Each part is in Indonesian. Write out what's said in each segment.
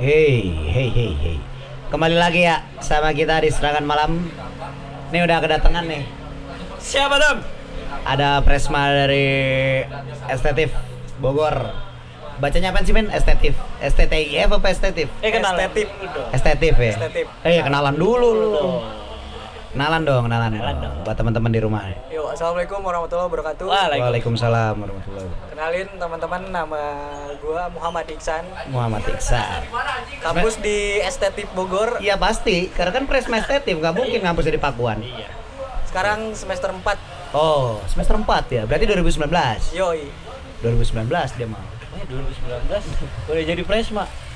Hey. Kembali lagi ya sama kita di Serangan Malam. Nih udah kedatangan nih. Siapa dong? Ada Presma dari STTIF Bogor. Bacanya apa sih men? STTIF. STTIF apa STTIF? Kenalan. STTIF ya? STTIF. Kenalan dulu lu. Kenalan dong. Buat teman-teman di rumah. Yo, assalamualaikum warahmatullahi wabarakatuh. Waalaikumsalam warahmatullahi wabarakatuh. Kenalin teman-teman, nama gua Muhammad Iksan. Kampus di STTIF Bogor. Iya pasti, karena kan Presma STTIF, nggak mungkin kampus di Pakuan. Iya. Sekarang semester 4. Oh, semester 4 ya. Berarti 2019. Yoi. 2019 dia mau. 2019 udah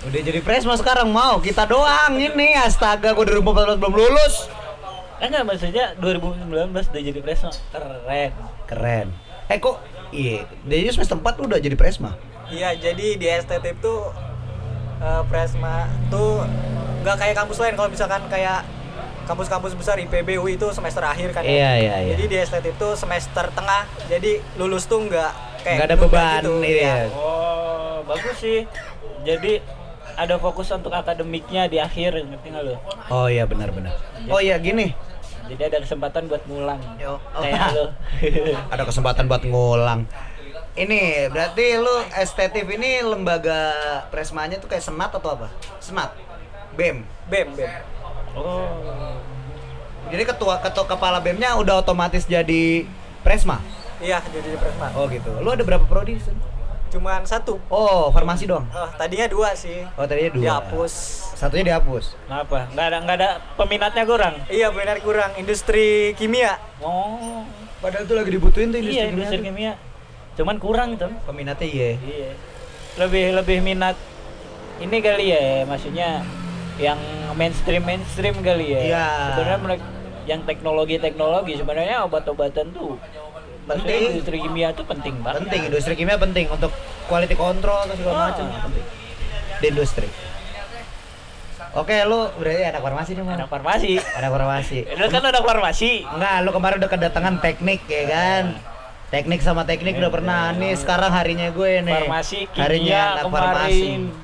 jadi Presma sekarang mau. Kita doang ini, astaga, gua 2014 belum lulus. Enggak, maksudnya 2019 udah jadi Presma. Keren. Kok iya, dari semester 4 udah jadi Presma? Iya, jadi di STTIP tuh Presma tuh nggak kayak kampus lain. Kalau misalkan kayak kampus-kampus besar IPB, UI itu semester akhir kan. Iya. Jadi di STTIP tuh semester tengah. Jadi lulus tuh nggak ada beban gitu, ya. Oh, bagus sih. Jadi ada fokus untuk akademiknya di akhir, ngerti nggak lo? Oh iya, benar. Oh iya, gini. Jadi ada kesempatan buat ngulang. Yo, kayak lo. Ada kesempatan buat ngulang. Ini berarti lo STTIF ini lembaga presmanya tuh kayak SMAT atau apa? SMAT. BEM. Oh. Jadi ketua kepala BEM-nya udah otomatis jadi presma? Iya, jadi presma. Oh gitu. Lo ada berapa prodi di sana? Cuman satu. Oh, farmasi doang. Oh, tadinya dua sih. Oh, tadinya dua. Dihapus. Satunya dihapus. Kenapa? Enggak ada peminatnya kurang. Iya, peminat kurang. Industri kimia. Oh. Padahal itu lagi dibutuhin tuh industri kimia. Iya, industri kimia. Cuman kurang tuh peminatnya, iya. Iya. Lebih minat ini kali ya, maksudnya yang mainstream kali ya. Iya. Sebenarnya yang teknologi sebenarnya obat-obatan tuh penting. Industri kimia itu penting banget. Penting, industri kimia penting untuk quality control atau segala macam penting. Di industri. Oke, lu berarti anak farmasi nih, Mas. Anak farmasi. Lu kan anak farmasi. Enggak, lu kemarin udah kedatangan teknik ya kan. Teknik udah pernah nih. Sekarang harinya gue nih. Farmasi, kimia, harinya anak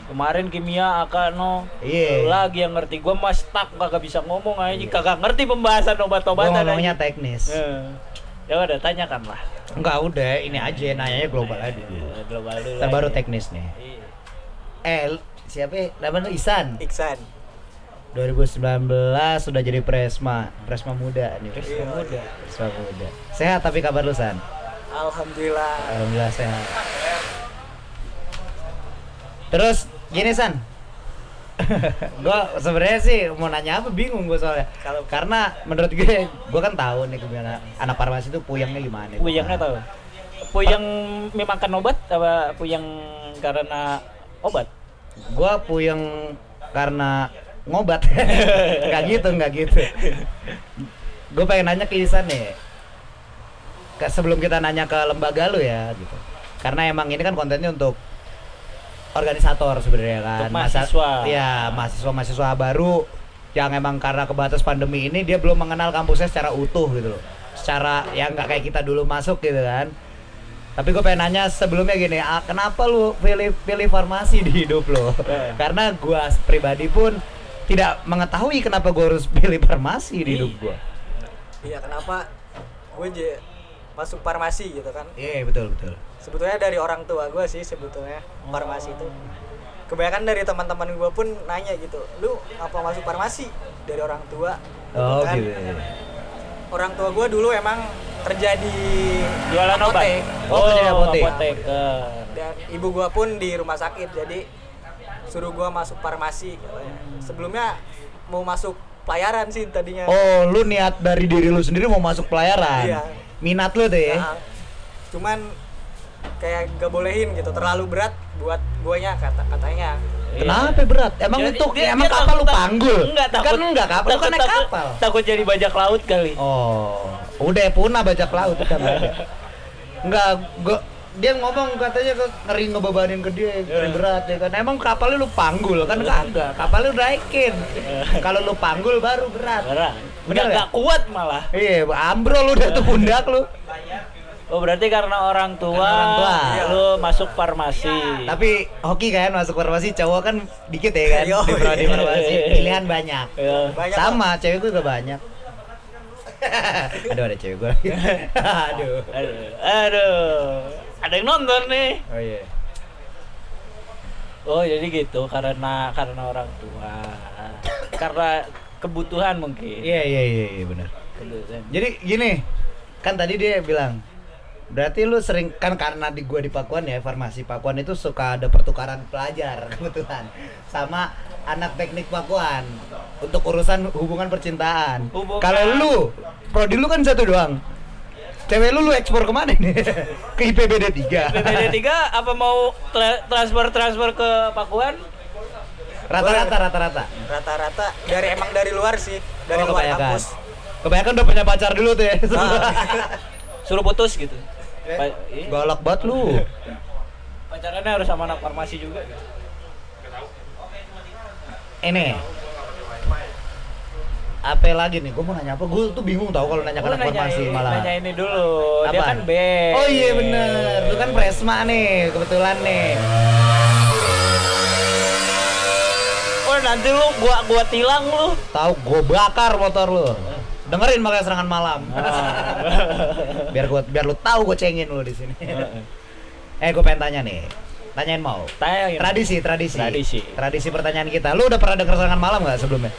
kemarin kimia akano. Iya. Lagi yang ngerti gue mah stuck, kagak bisa ngomong aja. Yeah. Kagak ngerti pembahasan obat-obatan. Ngomongnya teknis. Ya udah, tanyakan lah. Enggak, udah ini aja nanyanya global aja. Global dulu. Terbaru teknis nih. Iya. Siapa? Namanya Iksan. 2019 sudah jadi presma muda nih. Presma muda. Sehat tapi kabar lu, San? Alhamdulillah sehat. Terus gini, San. Gua sebenarnya sih mau nanya apa, bingung gua soalnya. Karena menurut gue, gua kan tahu nih gimana anak farmasi itu puyangnya gimana. Puyangnya tahu. Puyang memakan obat apa puyang karena obat? Gua puyang karena ngobat. Enggak gitu. Gua pengen nanya ke Isan nih. Sebelum kita nanya ke lembaga lu ya gitu. Karena emang ini kan kontennya untuk organisator sebenarnya kan, mahasiswa. Ya, mahasiswa baru yang emang karena kebatas pandemi ini dia belum mengenal kampusnya secara utuh gitu loh. Secara yang nggak kayak kita dulu masuk gitu kan. Tapi gue pengen nanya sebelumnya gini, kenapa lu pilih farmasi di hidup lo? Karena gue pribadi pun tidak mengetahui kenapa gue harus pilih farmasi di hidup gue. Iya, kenapa gue masuk farmasi gitu kan? Iya, betul. Sebetulnya dari orang tua gue sih sebetulnya farmasi itu. Kebanyakan dari teman-teman gue pun nanya gitu, lu apa masuk farmasi? Dari orang tua. Oh kan? Gitu. Orang tua gue dulu emang kerja di jualan apotek. Apotek. Dan ibu gue pun di rumah sakit, jadi suruh gue masuk farmasi. Sebelumnya mau masuk pelayaran sih tadinya. Oh, lu niat dari diri lu sendiri mau masuk pelayaran? Iya. Minat lu tuh ya? Nah, cuman kayak gak bolehin gitu, terlalu berat buat guanya katanya. Kenapa berat? Emang jadi, itu emang kapal lu panggul? Enggak, takut. Kan enggak kapal, lu kan naik kapal. Takut jadi bajak laut kali. Oh, udah punah bajak laut kan. Enggak, dia ngomong katanya ngeri ngebebanin ke dia, berat ya kan. Emang kapalnya lu panggul kan kagak. Kapalnya lu naikin. Kalau lu panggul baru berat. Berat. Udah enggak kuat malah. Iya, ambrol udah tuh pundak lu. Oh berarti karena orang tua, lu masuk farmasi. Tapi hoki kan masuk farmasi, cowok kan dikit ya kan di farmasi, pilihan banyak. Sama, cewek gue juga banyak. Aduh ada cewek gue. Aduh. Ada yang nonton nih. Oh iya. Oh jadi gitu karena orang tua. Karena kebutuhan mungkin. Iya benar. Jadi gini, kan tadi dia bilang berarti lu sering kan karena di gua di Pakuan ya, farmasi Pakuan itu suka ada pertukaran pelajar kebetulan sama anak teknik Pakuan untuk urusan hubungan percintaan. Kalau lu prodi lu kan satu doang. Cewek lu ekspor kemana nih? Ke IPB D3. IPB D3 apa mau transfer ke Pakuan? Rata-rata dari luar sih, dari luar kampus. Kebanyakan udah punya pacar dulu tuh ya. Suruh putus gitu. Galak banget lu. Pacarannya harus sama anak farmasi juga. Ini apa lagi nih? Gue mau nanya apa? Gue tuh bingung tau kalau nanya anak farmasi malah. Nanya ini dulu. Apaan? Dia kan BEM. Oh iya bener. Lu kan Presma nih kebetulan nih. Oh nanti lu gua tilang lu. Tahu gua bakar motor lu. Dengerin makanya serangan malam. Biar lu tahu gua cengin lu di sini. Gua pengen tanya nih. Tanyain mau. Tanyain. Tradisi pertanyaan kita. Lu udah pernah denger serangan malam enggak sebelumnya?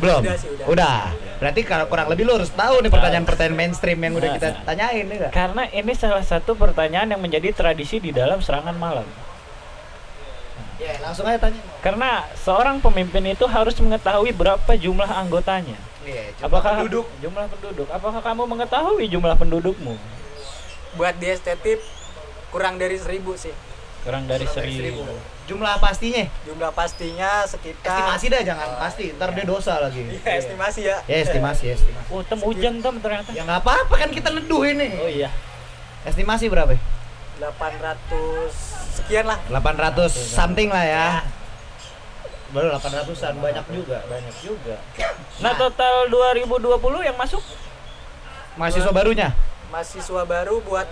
Belum. Udah. Berarti kalau kurang lebih lu harus tahu nih pertanyaan-pertanyaan mainstream yang udah kita tanyain nih. Karena ini salah satu pertanyaan yang menjadi tradisi di dalam serangan malam. Ya, langsung aja tanya. Karena seorang pemimpin itu harus mengetahui berapa jumlah anggotanya. Iya, jumlah penduduk. Apakah kamu mengetahui jumlah pendudukmu? Buat di STTIF kurang dari 1.000 sih. Kurang dari 1.000. Jumlah pastinya? Jumlah pastinya sekitar. Estimasi dah, jangan pasti, ntar dia dosa lagi. Iya, estimasi ya. Ya estimasi. Oh, ujang ternyata. Ya nggak apa-apa kan kita neduh ini. Oh iya. Estimasi berapa? 800 sekian lah. 800 something lah ya. Baru 800-an banyak juga. Nah, total 2020 yang masuk mahasiswa barunya. Mahasiswa baru buat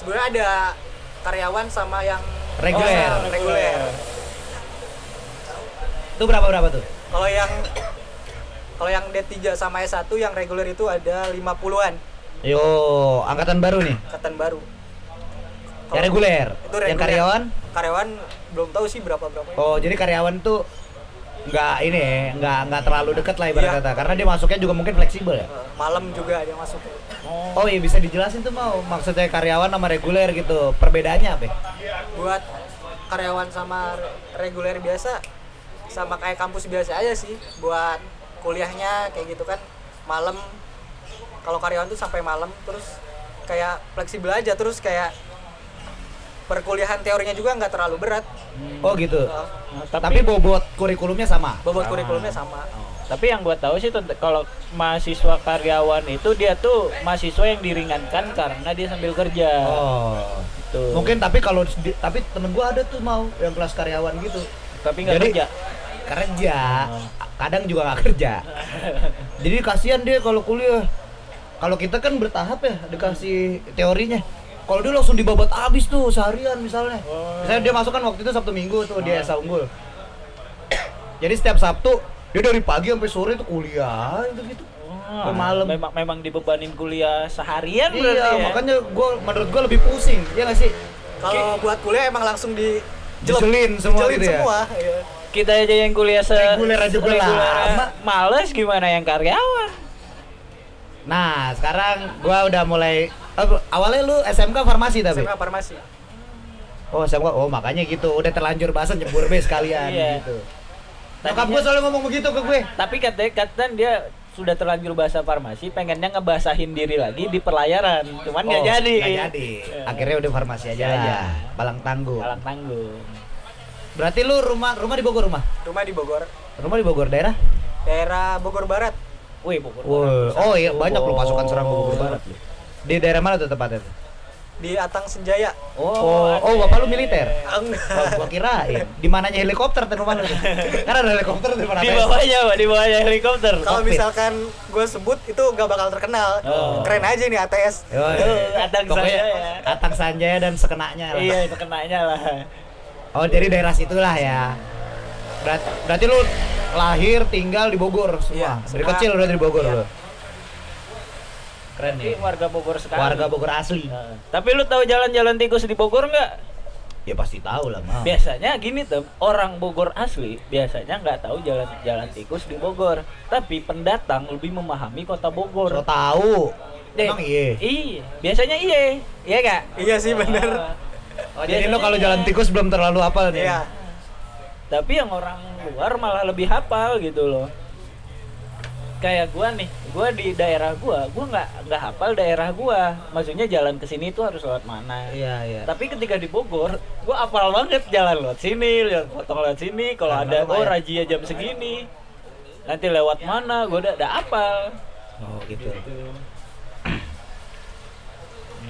sebenarnya ada karyawan sama yang reguler. Itu berapa tuh? Kalau yang D3 sama S1 yang reguler itu ada 50-an. Yo, angkatan baru nih. Yang reguler. Yang karyawan? Karyawan belum tahu sih berapa. Oh, jadi karyawan tuh enggak terlalu dekat lah ibarat kata. Karena dia masuknya juga mungkin fleksibel ya. Malam juga dia masuk. Oh iya, bisa dijelasin tuh mau maksudnya karyawan sama reguler gitu. Perbedaannya apa? Buat karyawan sama reguler biasa sama kayak kampus biasa aja sih. Buat kuliahnya kayak gitu kan malam. Kalau karyawan tuh sampai malam terus kayak fleksibel aja terus kayak perkuliahan teorinya juga nggak terlalu berat. Oh gitu. Tapi bobot kurikulumnya sama. Oh. Tapi yang gue tahu sih kalau mahasiswa karyawan itu dia tuh mahasiswa yang diringankan karena dia sambil kerja. Oh. Gitu. Mungkin tapi temen gue ada tuh mau yang kelas karyawan gitu. Tapi nggak kerja. Kadang juga nggak kerja. Jadi kasihan dia kalau kuliah. Kalau kita kan bertahap ya dikasih teorinya. Kalau dia langsung dibabat abis tuh seharian misalnya. Oh. Misalnya dia masuk kan waktu itu Sabtu Minggu tuh dia Esa Unggul. Jadi setiap Sabtu dia dari pagi sampai sore tuh kuliah gitu. Oh. Malam. Memang dibebanin kuliah seharian berarti. Iya, makanya menurut gua lebih pusing. Ya enggak sih? Kalau buat kuliah emang langsung dijelin semua gitu ya. Iya. Kita aja yang kuliah reguler males gimana yang karyawan. Nah, sekarang gua udah mulai. Awalnya lu SMK Farmasi tapi? SMK Farmasi. Oh SMK, oh makanya gitu, udah terlanjur bahasan nyebur be sekalian gitu. Nyokap gue soalnya ngomong begitu ke gue. Tapi katanya dia sudah terlanjur bahasa farmasi, pengennya ngebahasahin diri lagi di pelayaran. Cuman gak jadi. Akhirnya udah farmasi aja lah, Palang tangguh. Berarti lu rumah di Bogor rumah? Rumah di Bogor, daerah? Daerah Bogor Barat. Wih Bogor Barat. Oh iya, banyak lu pasukan serang Bogor Barat. Di daerah mana tuh tempatnya? Di Atang Sanjaya. Oh, bapak lu militer? Gua kirain. Di mananya helikopter di rumah lu? Karena ada helikopter di mana? Di bawahnya, Pak. Di bawahnya helikopter. Kalau misalkan gue sebut itu gak bakal terkenal. Oh. Keren aja nih ATS. Oh, iya. Atang Sanjaya. Atang Sanjaya dan sekenanya lah. Iya, sekenanya lah. Oh, jadi daerah situlah ya. Berarti lu lahir tinggal di Bogor semua. Iya, dari kecil udah di Bogor lu. Keren ya? Warga Bogor sekali. Warga Bogor asli. Nah. Tapi lu tahu jalan-jalan tikus di Bogor nggak? Ya pasti tahu lah, Mam. Biasanya gini, Tem. Orang Bogor asli biasanya nggak tahu jalan-jalan tikus di Bogor. Tapi pendatang lebih memahami kota Bogor. So tahu. Emang iya? Iya. Biasanya iya. Iya nggak? Iya sih, bener. Oh, jadi lu kalau jalan tikus belum terlalu hafal nih? Iya. Tapi yang orang luar malah lebih hafal gitu loh. Kayak gua nih, gua di daerah gua nggak hafal daerah gua. Maksudnya jalan ke sini itu harus lewat mana. Iya. Tapi ketika di Bogor, gua hafal banget jalan lewat sini, lewat sini. Kalau ada razia jam segini, nanti lewat mana, gua udah hafal. Oh gitu.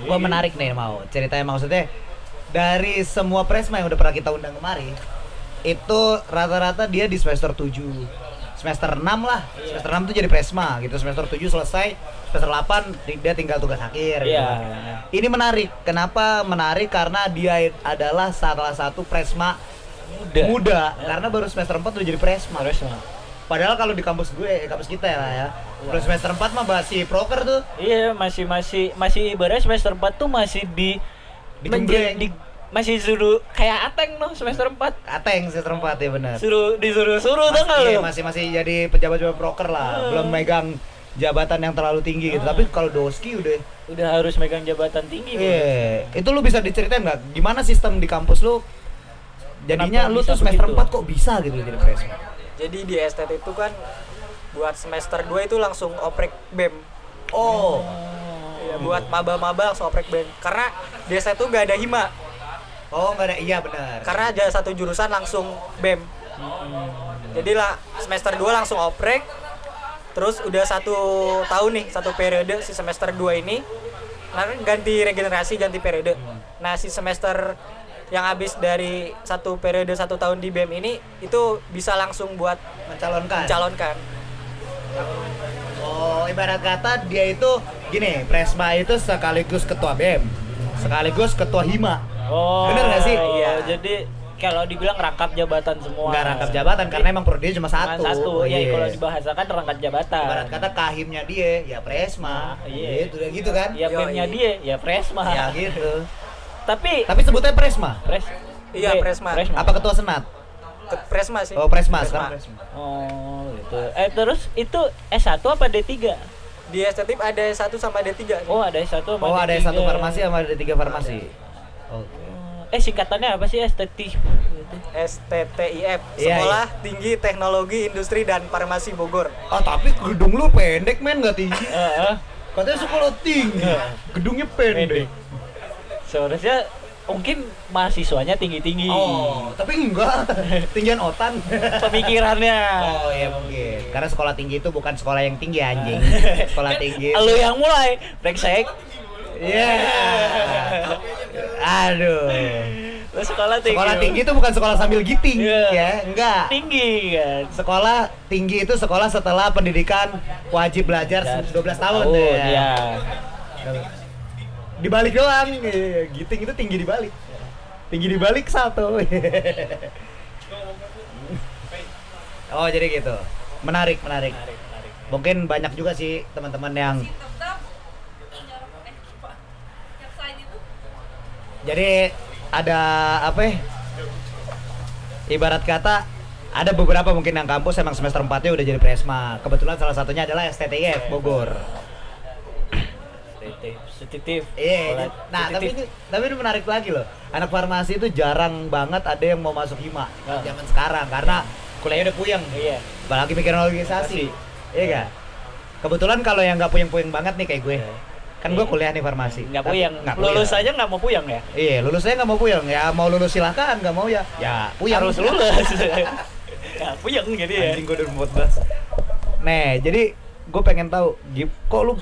Gua menarik nih mau ceritanya, maksudnya dari semua presma yang udah pernah kita undang kemari, itu rata-rata dia di semester 7. Semester 6 lah, semester 6 tuh jadi presma gitu, semester 7 selesai, semester 8 dia tinggal tugas akhir gitu. Ini menarik, kenapa menarik? Karena dia adalah salah satu presma muda. Karena baru semester 4 udah jadi presma. Padahal kalau di kampus gue, kampus kita ya lah ya, baru semester 4 mah masih proker tuh. Iya, masih ibaratnya semester 4 tuh masih di masih suruh kayak Ateng loh semester 4. Ateng semester 4 ya benar. Disuruh tuh enggak lu. Masih jadi pejabat-pejabat proker lah. Belum megang jabatan yang terlalu tinggi gitu. Tapi kalau Doski udah harus megang jabatan tinggi gitu. Itu lu bisa diceritain enggak gimana sistem di kampus lu? Jadinya lu tuh semester begitu? 4 kok bisa gitu jadi presma. Jadi di STT itu kan buat semester 2 itu langsung oprek BEM. Oh. Ya, buat maba-maba langsung oprek BEM. Karena di STT itu enggak ada hima. Oh, enggak ada. Iya benar. Karena ada satu jurusan langsung BEM. Jadi lah semester 2 langsung oprek. Terus udah 1 tahun nih, 1 periode si semester 2 ini. Nah, ganti regenerasi, ganti periode. Nah, si semester yang habis dari 1 periode 1 tahun di BEM ini itu bisa langsung buat mencalonkan. Oh, ibarat kata dia itu gini, presma itu sekaligus ketua BEM, sekaligus ketua hima. Oh, bener gak sih? Iya. Jadi kalau dibilang rangkap jabatan semua. Enggak rangkap jabatan karena emang prodinya cuma satu. Iya, kalau dibahasakan rangkap jabatan. Ibarat kata kahimnya dia ya presma. Iya, itu udah gitu kan? Ya PM-nya dia ya presma. Ya gitu. Tapi sebutnya presma. Iya, presma. Apa ketua senat? Presma sih. Oh, presma sekarang. Oh, gitu. Terus itu S1 apa D3? Di STTIF ada S1 sama D3. Oh, ada S1 sama D3. Oh, ada S1 farmasi sama D3 farmasi. Okay. Singkatannya apa sih STTIF? STTIF, Sekolah Tinggi Teknologi Industri dan Farmasi Bogor. Ah, tapi gedung lu pendek men, nggak tinggi. Katanya sekolah tinggi, gedungnya pendek. Seharusnya mungkin mahasiswanya tinggi-tinggi. Oh, tapi enggak. Tinggian otan. Pemikirannya. Oh iya mungkin. Karena sekolah tinggi itu bukan sekolah yang tinggi anjing. Sekolah tinggi. Lu yang mulai. Brengsek. Aduh. Sekolah tinggi itu bukan sekolah sambil giting, ya? Enggak. Tinggi kan. Sekolah tinggi itu sekolah setelah pendidikan wajib belajar 12 tahun ya. Iya. Dibalik doang. Giting itu tinggi dibalik. Tinggi dibalik salto. Oh, jadi gitu. Menarik. Mungkin banyak juga sih teman-teman yang jadi ada apa ya? Ibarat kata ada beberapa mungkin yang kampus emang semester 4-nya udah jadi presma. Kebetulan salah satunya adalah STTIF Bogor. STTIF. Iya. Nah, tapi ini menarik lagi loh. Anak farmasi itu jarang banget ada yang mau masuk hima zaman sekarang karena kuliahnya udah puyeng. Iya. Apalagi mikirin organisasi. Iya enggak? Kebetulan kalau yang enggak puyeng-puyeng banget nih kayak gue. Kan gue kuliah nih farmasi. Enggak puyeng. Lulus aja enggak mau puyeng ya? Iya, lulus aja enggak mau puyeng. Ya mau lulus silakan, enggak mau ya. Ya, puyeng harus lulus. Ya, puyeng jadi ya. Anjing gue udah 14. Nah, jadi gue pengen tahu, kok lu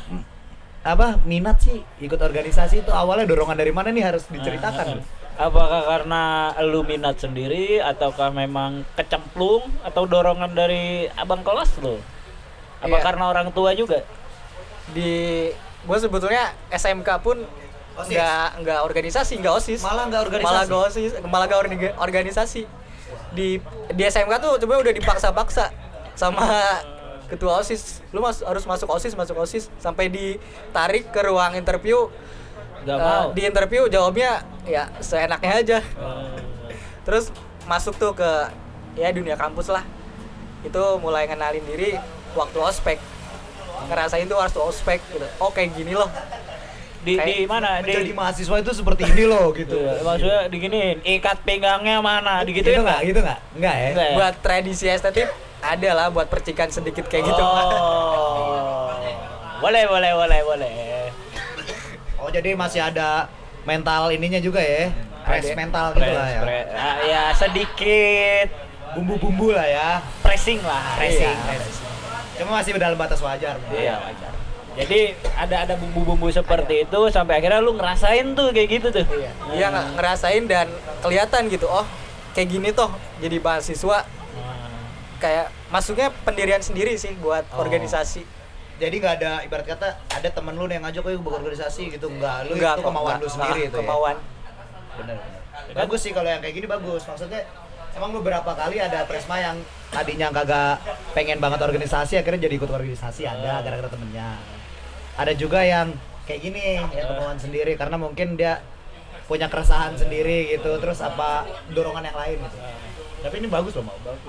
apa minat sih ikut organisasi itu awalnya dorongan dari mana nih, harus diceritakan. Apakah karena lu minat sendiri ataukah memang kecemplung atau dorongan dari abang kelas lu? Apa karena orang tua juga? Di gua sebetulnya SMK pun nggak organisasi, nggak OSIS. Malah nggak organisasi. Di SMK tuh coba udah dipaksa-paksa sama ketua OSIS. Lu harus masuk OSIS sampai ditarik ke ruang interview. Gak mau. Di interview jawabnya ya seenaknya aja. Terus masuk tuh ke ya dunia kampus lah. Itu mulai ngenalin diri waktu ospek. Ngerasain tuh waktu ospek gitu. Oh, kayak gini loh. Di mana? Menjadi mahasiswa itu seperti ini loh gitu. Iya, maksudnya diginiin, ikat pinggangnya mana? Digituin enggak? Gitu enggak? Enggak ya. Buat tradisi STTIF ada lah, buat percikan sedikit kayak gitu. Boleh. Oh, jadi masih ada mental ininya juga ya. Press mental gitu lah ya. Ya sedikit bumbu-bumbu lah ya. Pressing lah, pressing. Cuma masih dalam batas wajar. Iya, wajar. Jadi ada bumbu-bumbu seperti itu sampai akhirnya lu ngerasain tuh kayak gitu tuh. Iya, ngerasain dan kelihatan gitu. Oh, kayak gini toh jadi mahasiswa. Kayak masuknya pendirian sendiri sih buat organisasi. Jadi nggak ada ibarat kata ada temen lu yang ngajak lu buat organisasi gitu. Enggak, lu itu kemauan lu sendiri itu. Kemauan. Bener. Bagus sih kalau yang kayak gini bagus. Maksudnya emang beberapa kali ada Presma yang tadinya kagak pengen banget organisasi akhirnya jadi ikut organisasi, ada gara-gara temennya. Ada juga yang kayak gini, ya kemauan sendiri karena mungkin dia punya keresahan sendiri gitu, terus apa dorongan yang lain gitu. Tapi ini bagus loh, Mau. Bagus.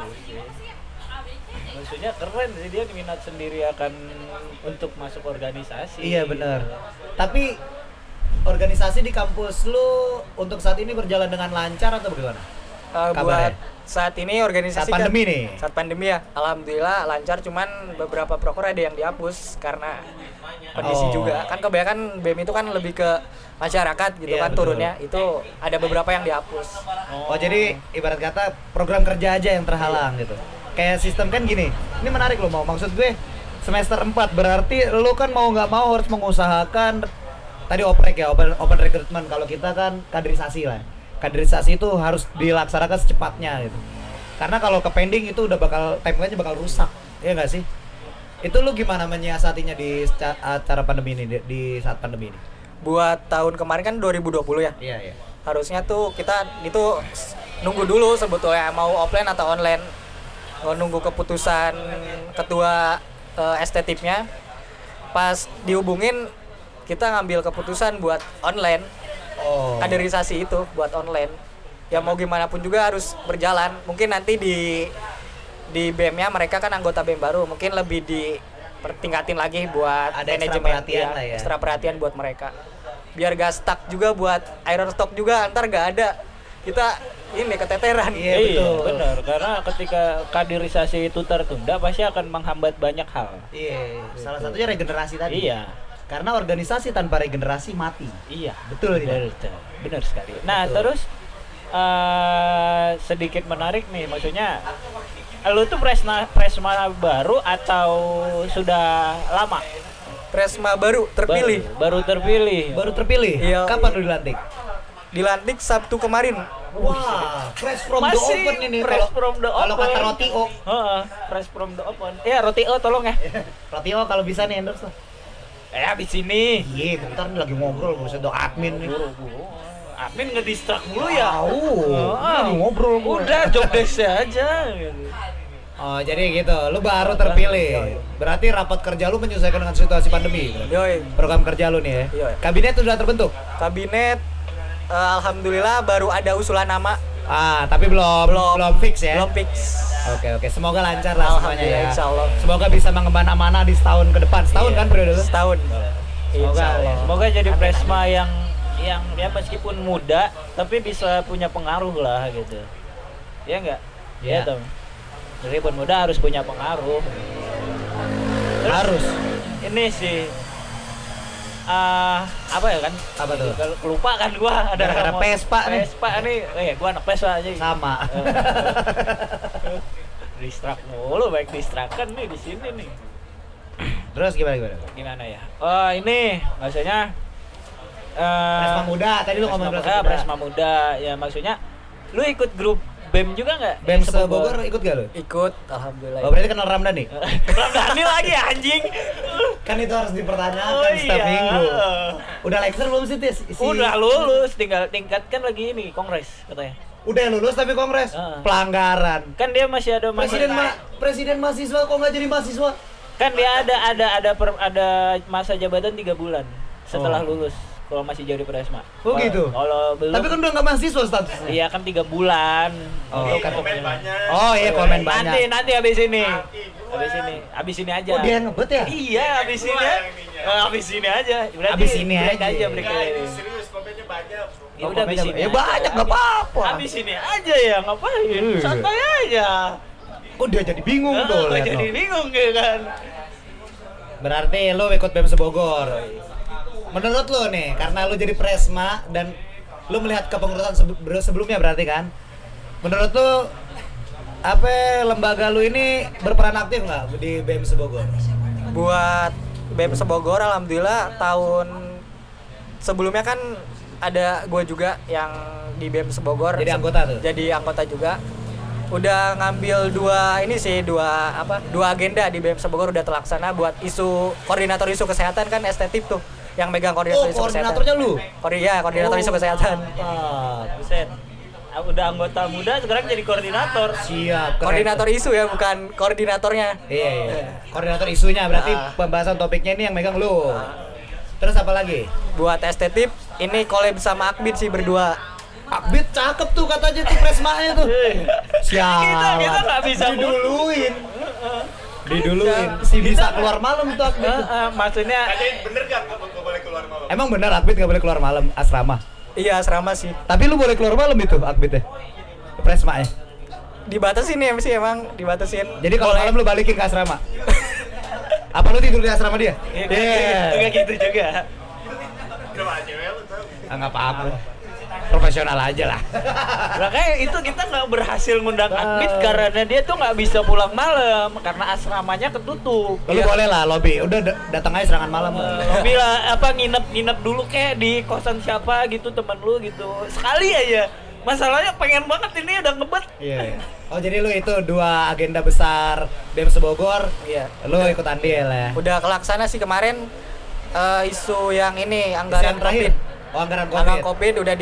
Maksudnya keren sih, dia minat sendiri akan untuk masuk organisasi. Iya, benar. Tapi organisasi di kampus lu untuk saat ini berjalan dengan lancar atau bagaimana? Buat saat ini organisasi saat pandemi ya alhamdulillah lancar, cuman beberapa proker ada yang dihapus karena kondisi juga kan kebanyakan BEM itu kan lebih ke masyarakat gitu kan betul. Turunnya itu ada beberapa yang dihapus. Jadi ibarat kata program kerja aja yang terhalang gitu. Kayak sistem kan gini, ini menarik loh Mau, maksud gue semester 4 berarti lu kan mau nggak mau harus mengusahakan tadi oprek ya, open recruitment, kalau kita kan kaderisasi lah. Kaderisasi itu harus dilaksanakan secepatnya gitu. Karena kalau ke pending itu udah bakal timelinenya bakal rusak. Iya enggak sih? Itu lu gimana menyiasatinya di acara pandemi ini di saat pandemi ini? Buat tahun kemarin kan 2020 ya? Iya. Harusnya tuh kita itu nunggu dulu sebetulnya mau offline atau online. Nunggu keputusan ketua STTIF-nya. Pas dihubungin kita ngambil keputusan buat online. Kaderisasi itu buat online. Ya mau gimana pun juga harus berjalan. Mungkin nanti di BEM-nya mereka kan anggota BEM baru, mungkin lebih dipertingkatin lagi buat manajemen ya. Ekstra perhatian buat mereka. Biar gak stuck juga buat iron stock juga, ntar gak ada kita ini keteteran. Iya, benar. Karena ketika kaderisasi itu tertunda pasti akan menghambat banyak hal. Iya, salah satunya regenerasi tadi. Iya. Karena organisasi tanpa regenerasi mati. Iya, betul tidak? Benar sekali. Nah, betul. Terus sedikit menarik nih, maksudnya lu tuh presma baru atau sudah lama? Presma baru terpilih. Baru terpilih. Iya. Kapan lu dilantik? Dilantik Sabtu kemarin. Wah, fresh from the oven ini. Kalau kata roti O. Fresh from the oven. Iya, roti O tolong ya. Roti O kalau bisa nih endorse lah. Abis ini. Iya, bentar nih lagi ngobrol gue sedang admin nih. Admin ngedistract mulu ya. Ngobrol gue. Udah job desk aja. Jadi gitu. Lu baru terpilih. Berarti rapat kerja lu menyesuaikan dengan situasi pandemi. Yoi. Program kerja lu nih ya. Yoi. Kabinet sudah terbentuk. Kabinet alhamdulillah baru ada usulan nama. Tapi belum fix ya. Belum fix. Oke. Semoga lancar lah semuanya ya. Insyaallah. Semoga bisa mengemban amanah di setahun ke depan. Setahun kan periode lu? Setahun. Semoga jadi Presma yang ya meskipun muda tapi bisa punya pengaruh lah gitu. Iya enggak? Iya, Tom. Jadi pun muda harus punya pengaruh. Terus, harus. Ini sih apa tuh? Kelupaan kan gua ada Pespa nih. Pespa nih, gua anak Pespa aja. Sama. Distrak mulu, baik distrakan nih di sini nih. Terus gimana ya? Oh ini maksudnya Presma Muda, tadi lu ngomong Presma Muda ya, maksudnya lu ikut grup BEM juga nggak? BEM se-Bogor ikut gak lu? Ikut, alhamdulillah. Oh berarti kenal Ramdhani? Ramdhani lagi anjing. Kan itu harus dipertanyakan setiap minggu. Udah lecture belum sih Tis? Udah lulus, tinggal tingkatkan lagi ini kongres katanya. Udah lulus tapi kongres? Pelanggaran. Kan dia masih ada presiden mahasiswa, kok nggak jadi mahasiswa? Kan dia ada masa jabatan 3 bulan setelah lulus. Kalau masih jadi presma. Oh gitu. Kalau belum. Tapi kan udah nggak mahasiswa statusnya. Iya kan 3 bulan. Oh, kan komen banyak. Oh iya komen banyak. Nanti habis ini. Habis ini aja. Oh dia ngebet ya? Iya, habis ini. Habis ini aja. Serius komennya banyak. Ya udah habis ini. Ya banyak enggak apa-apa. Habis ini aja ya, ngapain? Santai aja. Kok dia jadi bingung tuh. Kok jadi bingung kan. Berarti lu ikut BEM se-Bogor. Menurut lo nih, karena lo jadi presma dan lo melihat kepengurusan sebelumnya berarti kan? Menurut lo, apa lembaga lo ini berperan aktif nggak di BEM se-Bogor? Buat BEM se-Bogor, alhamdulillah tahun sebelumnya kan ada gue juga yang di BEM se-Bogor. Jadi anggota tuh? Jadi anggota juga. Udah ngambil dua agenda di BEM se-Bogor udah terlaksana buat isu koordinator isu kesehatan kan STTIF tuh. Yang megang koordinator isu kesehatan. Koordinatornya lu? Koordinator isu kesehatan. Buset. Udah anggota muda sekarang jadi koordinator. Siap. Keren. Koordinator isu ya, bukan koordinatornya. Iya. Koordinator isunya berarti pembahasan topiknya ini yang megang lu. Terus apa lagi? Buat STTIP ini collab sama Akbid sih berdua. Akbid cakep tuh katanya tuh presmanya tuh. Siap. Kita enggak bisa diduluin. Si bisa keluar malam tuh Akbid. Maksudnya bener kan enggak boleh keluar malam. Emang bener Akbid enggak boleh keluar malam asrama? Iya, asrama sih. Tapi lu boleh keluar malam itu Akbid ya? Presma ya? Dibatasin ya sih emang, dibatasin. Jadi kalau malam lu balikin ke asrama. Apa lu tidur di asrama dia? Iya. Enggak gitu juga. Enggak apa-apa. Profesional aja lah. Makanya itu kita nggak berhasil ngundang Akbid karena dia tuh nggak bisa pulang malam karena asramanya ketutup. Lalu boleh lah lobby, udah datang aja serangan malam. Lobby lah, apa nginep dulu kayak di kosan siapa gitu teman lu gitu. Sekali aja. Masalahnya pengen banget ini udah ngebet. Iya. Oh jadi lu itu dua agenda besar BEM se-Bogor. Iya. Lu ikut andil ya. Udah kelaksana sih kemarin isu yang ini anggaran COVID. Oh, anggaran COVID udah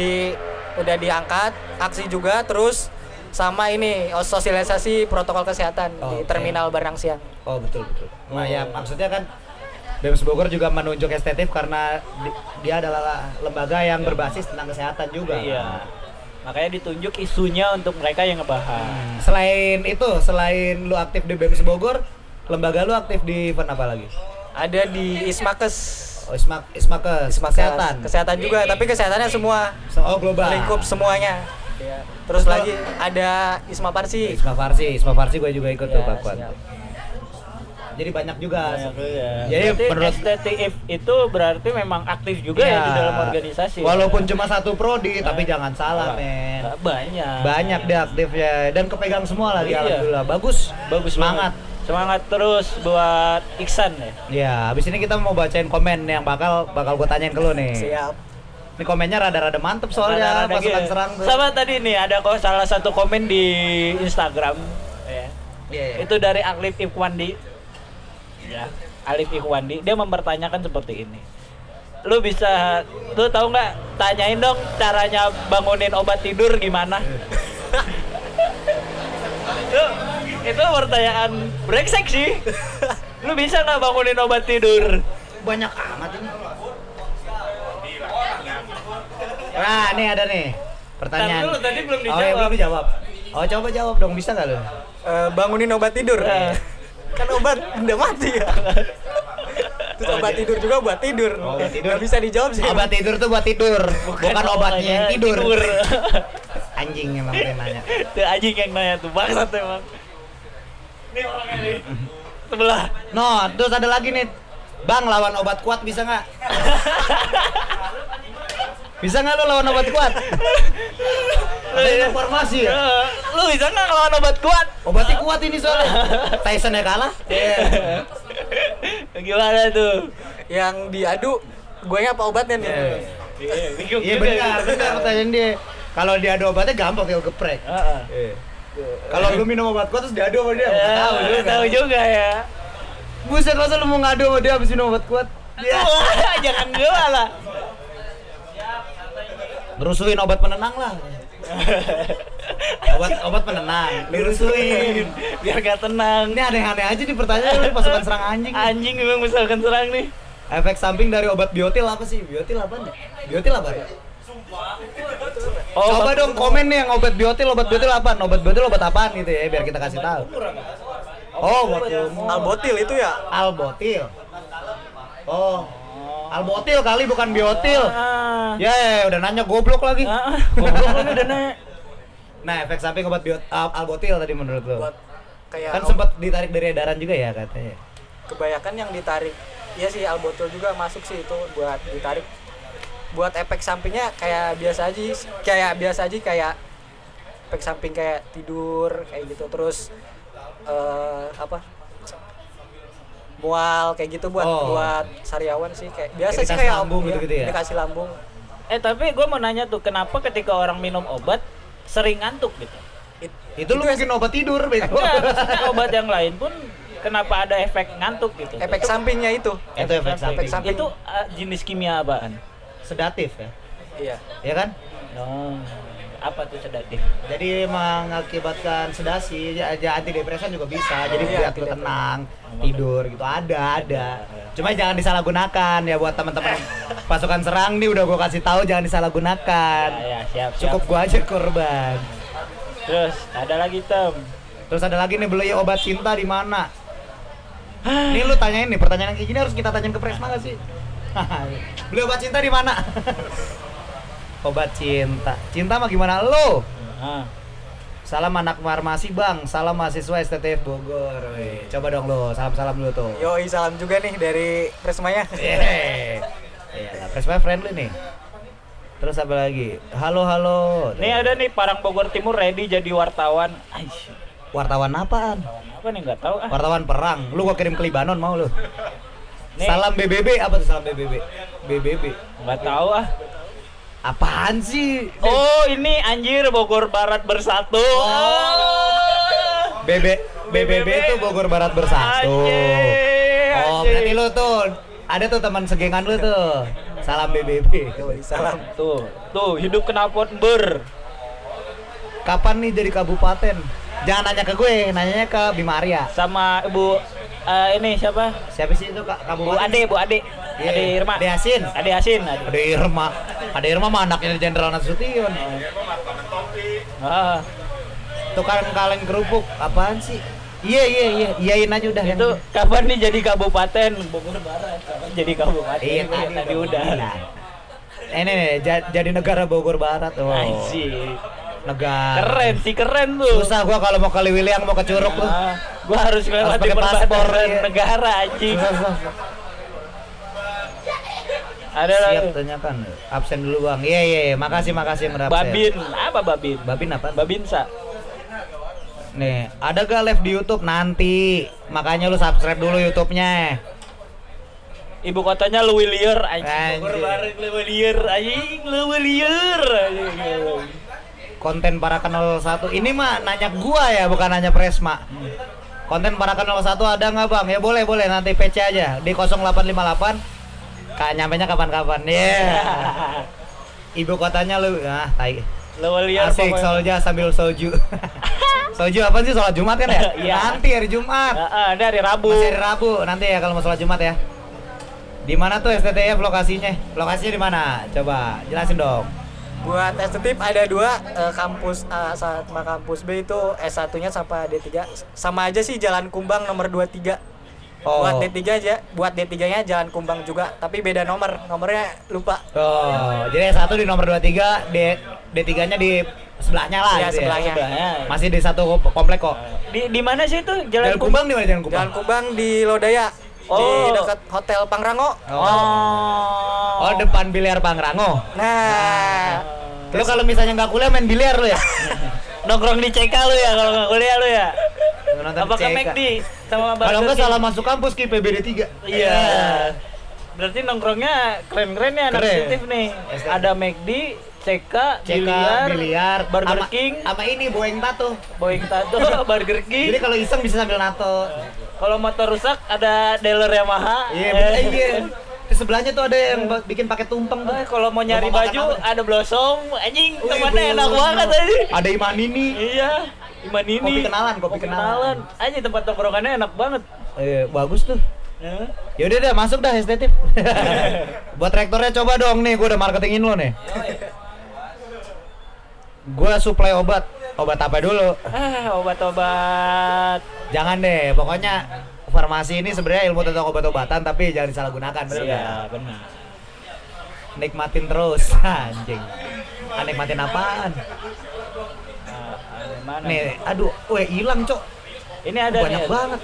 diangkat, aksi juga, terus sama ini sosialisasi protokol kesehatan di terminal Barang Siang. Oh betul. Nah ya maksudnya kan BEM se-Bogor juga menunjuk STTIF karena dia adalah lembaga yang berbasis tentang kesehatan juga. Iya. Makanya ditunjuk isunya untuk mereka yang ngebahas. Selain lu aktif di BEM se-Bogor, lembaga lu aktif di event apa lagi? Ada di Ismakes. Oh, Ismakes kesehatan juga, tapi kesehatannya semua. Oh, global. Lingkup semuanya. Ya. Terus lagi ada Ismafarsi gue juga ikut ya, tuh Pakuan. Jadi banyak juga. Jadi menurut STTIF itu berarti memang aktif juga ya di dalam organisasi. Walaupun cuma satu prodi, tapi jangan salah, men. Banyak. Banyak dia aktifnya dan kepegang semua lah dia alhamdulillah. Bagus Semangat terus buat Iksan ya? Iya, abis ini kita mau bacain komen yang bakal gue tanyain ke lo nih. Siap. Ini komennya rada-rada mantep soalnya, pasukan serang tuh. Sama tadi nih, ada kok salah satu komen di Instagram itu dari Alif Ikhwandi. Ya, Alif Ikhwandi, dia mempertanyakan seperti ini. Lu bisa, lu tahu nggak? Tanyain dong caranya bangunin obat tidur gimana? Itu pertanyaan brengsek sih. Lu bisa nggak bangunin obat tidur? Banyak amat ini. Nah, ini ada nih pertanyaan. Tapi lu tadi belum dijawab. Belum dijawab. Oh, coba jawab dong, bisa nggak lu? Bangunin obat tidur. Kan obat udah mati ya. Terus obat tidur juga buat tidur. Nggak bisa dijawab sih. Obat tidur tuh buat tidur, bukan obatnya yang tidur. Anjing emang nanya. Tuh anjing yang nanya tuh bangsat emang. Ini orangnya nih. Sebelah. No, terus ada lagi nih. Bang, lawan obat kuat bisa nggak? Bisa nggak lo lawan obat kuat? Ada informasi ya? Lo bisa nggak lawan obat kuat? Obatnya kuat ini soalnya. Tyson ya kalah. Gimana tuh? Yang diaduk, guanya apa obatnya nih? Iya, bingung juga. Iya benar, pertanyaan dia. Kalau diaduk obatnya gampang, tinggal geprek. Kalau lu minum obat gua terus diaduk sama dia, Tahu juga ya. Buset, masa lu mau ngadu sama dia habis minum obat kuat? Ya. Jangan gua lah. Rusuhin obat penenang lah. Obat penenang dirusuin biar gak tenang. Ini aneh-aneh aja nih pertanyaan. Pasukan serang anjing memang misalkan serang nih. Efek samping dari obat biotil apa sih? Biotil apa nih? Coba dong komen nih yang obat biotil apaan gitu ya biar kita kasih tahu. Albotil itu ya? Albotil kali bukan biotil. Ya, udah nanya goblok lagi. Nah, efek samping obat albotil tadi menurut lo? Kan sempat ditarik dari edaran juga ya katanya. Kebanyakan yang ditarik. Iya sih, albotil juga masuk sih itu buat ditarik. Buat efek sampingnya kayak biasa aja, efek samping kayak tidur kayak gitu, terus mual kayak gitu buat sariawan sih kayak biasa sih kayak lambung gitu ya. Dikasih lambung. Tapi gue mau nanya tuh, kenapa ketika orang minum obat sering ngantuk gitu? Itu lu mungkin obat tidur bego. Nah, obat yang lain pun kenapa ada efek ngantuk gitu? Efek sampingnya itu. Itu efek samping. Itu jenis kimia apaan? Sedatif ya? Iya. Iya kan? Oh. Apa tuh sedatif? Jadi mengakibatkan sedasi, antidepresan juga bisa. Jadi biar lu tenang, tidur gitu. Ada. Cuma jangan disalahgunakan ya buat teman-teman pasukan serang nih, udah gua kasih tahu jangan disalahgunakan. Ya, siap. Cukup gua aja korban. Terus ada lagi nih, beli obat cinta di mana? Ini lu tanyain nih, pertanyaan kayak gini harus kita tanyain ke Presma enggak sih? Beli obat cinta di mana? Obat cinta mah gimana lo? Salam anak farmasi bang, salam mahasiswa STTIF Bogor. Coba dong lo, salam dulu tuh. Yoi, salam juga nih dari Presmanya. Iya, Presma friendly nih. Terus apa lagi? Halo. Nih ada nih Parang Bogor Timur ready jadi wartawan. Aish. Wartawan apaan? Apa nih nggak tahu. Wartawan perang. Lu gua kirim ke Libanon mau lu? Nih. Salam BBB apa tuh salam BBB? BBB. Nggak tahu ah. Apaan sih? Oh, ini anjir Bogor Barat bersatu. BBB itu Bogor Barat bersatu. Anjir. Oh, berarti lu tuh ada tuh teman segengan lu tuh. Salam BBB. Salam tuh. Tuh, hidup kenapot ber. Kapan nih jadi kabupaten? Jangan nanya ke gue, nanyanya ke Bima Arya. sama Ibu ini siapa? Siapa sih itu Kak? Bu Ade. Yeah. Ade Irma. Ade Irma mah anaknya Jenderal Nasution. Tukang kaleng kerupuk apaan sih? Iyain aja udah. Itu kapan nih jadi kabupaten Bogor Barat? Kapan jadi kabupaten? Iya tadi udah. Ini jadi negara Bogor Barat. Oh. Anjir. Negara. Keren tuh. Susah gua kalau mau ke Liwiliang, mau ke Curug tuh. Gua harus melewati perbatasan negara anjing. Ada siap lagi. Tanyakan absen dulu bang. Iya, makasih merabsen. Babin apa? Babinsa. Nih, ada gak live di YouTube nanti? Makanya lu subscribe dulu YouTube-nya. Ibu kotanya Luwilier anjing. Bogor Barat Luwilier anjing, Luwilier. Konten para kenal satu. Ini mah nanya gua ya, bukan nanya Presma. Konten para kenal satu ada nggak bang? Ya boleh nanti PC aja di 0858. Nyampenya kapan-kapan. Ibu kotanya lu tai. Luwilier. Asik solja sambil soju. Soju apa sih, sholat Jumat kan ya? Nanti hari Jumat. Ini hari Rabu. Masih hari Rabu nanti ya kalau mau sholat Jumat ya. Di mana tuh STTIF lokasinya? Lokasinya di mana? Coba jelasin dong. Buat STTIF ada dua, kampus A sama kampus B itu S1-nya sama D3. Sama aja sih Jalan Kumbang nomor 23. Buat D3 aja, buat D3-nya Jalan Kumbang juga, tapi beda nomornya lupa. Jadi S1 di nomor 23, D3-nya di sebelahnya lah. Iya, gitu sebelahnya. Masih di satu komplek kok. Di mana sih itu Jalan Kumbang? Di mana Jalan Kumbang? Jalan Kumbang di Lodaya. Di dekat Hotel Pangrango. Oh, depan biliar Pangrango. Nah. Lu kalau misalnya nggak kuliah main biliar lu ya? Nongkrong di CK lu ya kalau nggak kuliah lu ya? Apakah McD sama Barber? Kalau nggak salah masuk kampus ke IPB 3. Iya. Berarti nongkrongnya keren-keren ya anak STTIF nih. Ada McD, CK, biliar, Burger King, sama ini Boeing Tato, Burger King. Jadi kalau iseng bisa sambil nato. Kalau motor rusak ada dealer Yamaha. Iya, iya. Di sebelahnya tuh ada yang bikin pakai tumpeng tuh. Kalau mau nyari baju ada Blossom, anjing temannya enak banget tadi. Ada Imanini. Iya, Imanini. Kopi kenalan. Anjing tempat tongkrongannya enak banget. Iya, bagus tuh. Ya udah masuk dah STTIF. Buat rektornya coba dong nih, gua udah marketingin lo nih. Gua supply obat. Obat apa dulu? Obat-obat. Jangan deh, pokoknya farmasi ini sebenarnya ilmu tentang obat-obatan tapi jangan disalahgunakan, benar enggak? Iya, benar. Nikmatin terus, anjing. Nikmatin apaan? Nih, aduh, hilang, Cok. Ini ada banyak banget.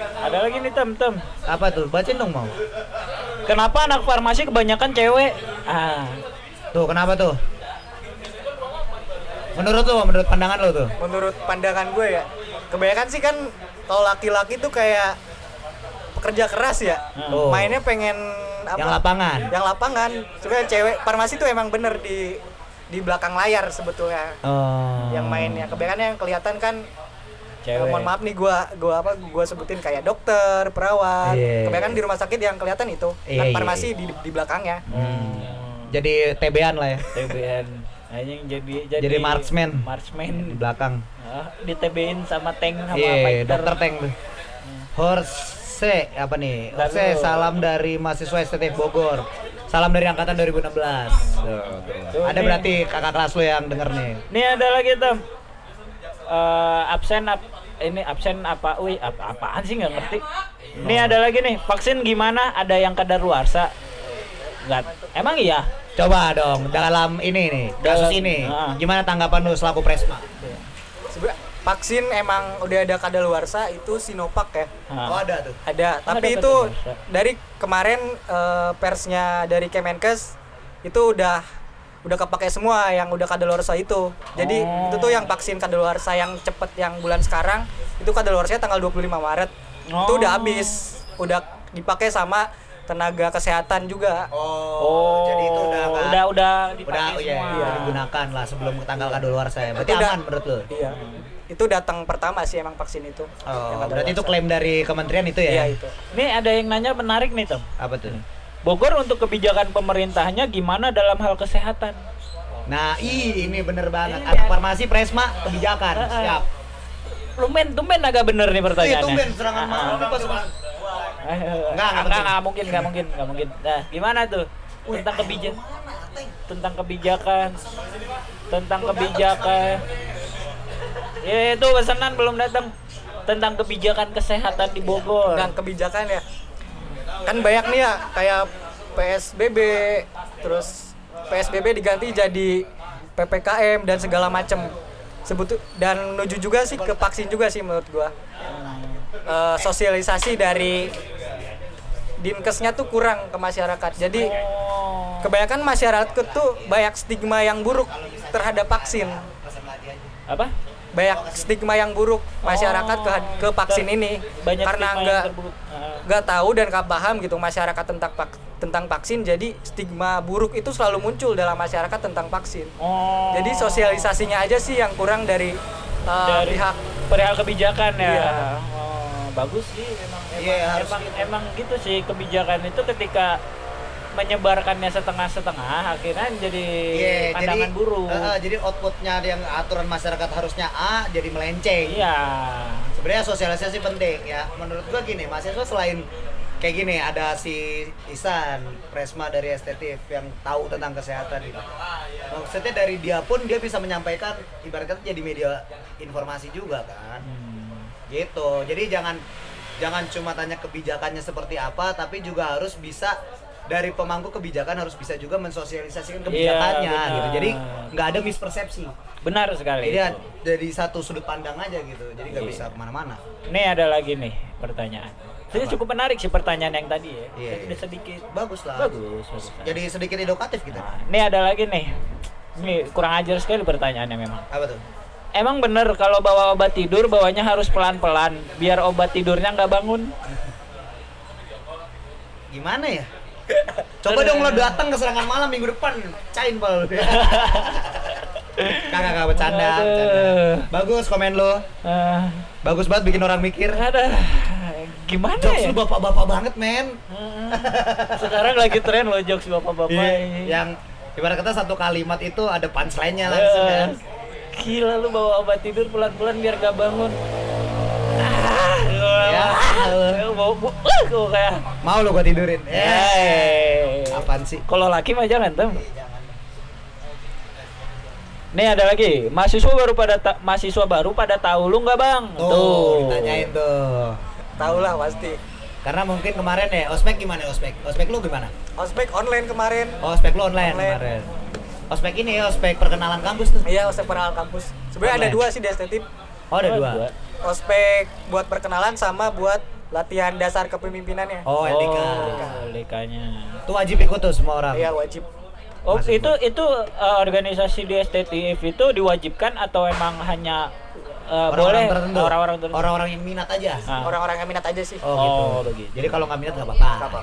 Ada lagi nih, Tem. Apa tuh? Bacain dong, mau. Kenapa anak farmasi kebanyakan cewek? Tuh, kenapa tuh? Menurut pandangan lo tuh? Menurut pandangan gue ya, kebanyakan sih kan kalau laki-laki tuh kayak pekerja keras ya, mainnya pengen apa? Yang lapangan. Sebenarnya cewek farmasi tuh emang bener di belakang layar sebetulnya. Yang mainnya kebanyakan yang kelihatan kan cewek. Mohon maaf nih gua sebutin kayak dokter, perawat. Yeah. Kebanyakan di rumah sakit yang kelihatan itu kan farmasi di belakangnya. Jadi TB-an lah ya. TB-an. Anjing jadi marksman di belakang. Di TB-in sama tank sama dokter tank tuh. Horse apa nih? Horse salam dari mahasiswa STTIF Bogor. Salam dari angkatan 2016. Tuh, ada nih. Berarti kakak kelas lo yang denger nih. Nih ada lagi Tom. Absen apa? Wih, apaan sih nggak ngerti. Nih ada lagi nih. Vaksin gimana? Ada yang kadaluarsa? Enggak. Emang iya? Coba dong dalam ini nih kasus ini gimana tanggapan lu selaku Presma? Vaksin emang udah ada kadaluarsa itu Sinovac ya. Oh ada tuh. Ada, tapi ada itu dari kemarin persnya dari Kemenkes itu udah kepake semua yang udah kadaluarsa itu. Jadi itu tuh yang vaksin kadaluarsa yang cepet yang bulan sekarang itu kadaluarsanya tanggal 25 Maret. Itu udah habis, udah dipakai sama tenaga kesehatan juga. Jadi itu udah digunakan lah sebelum tanggal kadaluarsa ya. Berarti aman menurut lo? Iya. Itu datang pertama sih emang vaksin itu. Berarti itu klaim dari kementerian itu ya? Iya itu. Ini ada yang nanya menarik nih Tom. Apa tuh? Bogor untuk kebijakan pemerintahnya gimana dalam hal kesehatan? Nah ini bener banget. Anak farmasi Presma kebijakan. Siap. Tumben agak bener nih pertanyaannya. Tumben serangan malam pas Enggak mungkin. Nah, gimana tuh? Tentang kebijakan. Ya itu pesanan belum datang. Tentang kebijakan kesehatan di Bogor. Tentang kebijakan ya. Kan banyak nih ya kayak PSBB, terus PSBB diganti jadi PPKM dan segala macam. Dan menuju juga sih ke vaksin juga sih menurut gua. Sosialisasi dari dinkesnya tuh kurang ke masyarakat. Jadi kebanyakan masyarakat tuh banyak stigma yang buruk terhadap vaksin. Apa? Banyak stigma yang buruk masyarakat ke vaksin ini karena nggak tahu dan nggak paham gitu masyarakat tentang vaksin. Jadi stigma buruk itu selalu muncul dalam masyarakat tentang vaksin. Jadi sosialisasinya aja sih yang kurang dari pihak perihal kebijakan ya. Iya. Bagus sih emang gitu sih kebijakan itu ketika menyebarkannya setengah-setengah akhirnya jadi pandangan buruk. Jadi outputnya yang aturan masyarakat harusnya A jadi melenceng. Iya. Sebenarnya sosialisasi penting ya. Menurut gua gini, mahasiswa selain kayak gini ada si Iksan Presma dari STTIF yang tahu tentang kesehatan gitu. Maksudnya dari dia pun dia bisa menyampaikan ibaratnya jadi media informasi juga kan. Gitu. Jadi jangan cuma tanya kebijakannya seperti apa, tapi juga harus bisa dari pemangku kebijakan harus bisa juga mensosialisasikan kebijakannya gitu. Jadi nggak ada mispersepsi. Benar sekali. Jadi dari satu sudut pandang aja gitu. Jadi nggak bisa kemana-mana. Ini ada lagi nih pertanyaan. Jadi cukup menarik sih pertanyaan yang tadi ya. Jadi sedikit bagus lah. Bagus. Jadi sedikit edukatif gitu. Ini ada lagi nih. Ini kurang ajar sekali pertanyaannya memang. Apa tuh? Emang bener kalau bawa obat tidur bawanya harus pelan-pelan biar obat tidurnya nggak bangun. Gimana ya? Coba dong lo datang ke serangan malam minggu depan, cain pal. Kakak bercanda. Bagus komen lo. Bagus banget bikin orang mikir. Ada. Gimana jokes ya? Jokes bapak-bapak banget, men. Sekarang lagi tren lo jokes bapak-bapak. Yang ibarat kata satu kalimat itu ada punchline-nya langsung kan. Gila lu bawa obat tidur pelan-pelan biar gak bangun. Mau lu gua tidurin. Apaan sih? Kalau laki mah jangan, Tem. Nih ada lagi. Mahasiswa baru pada tahu lu nggak, Bang? Tuh, ditanyain tuh. Tahu lah pasti. Karena mungkin kemarin ya, ospek gimana ospek? Ospek lu gimana? Ospek online kemarin. Oh, ospek lu online. Kemarin. Ospek ini ya, ospek perkenalan kampus tuh? Iya, ospek perkenalan kampus. Sebenarnya ada dua sih di STTIF. Oh, ada dua? Ospek buat perkenalan sama buat latihan dasar kepemimpinannya. Oh, LDK. LDK-nya. Itu wajib ikut tuh semua orang? Iya, wajib. Oh, itu organisasi di STTIF itu diwajibkan atau emang hanya boleh orang-orang yang minat aja? Orang-orang yang minat aja sih. Oh, gitu. Jadi kalau nggak minat nggak apa-apa.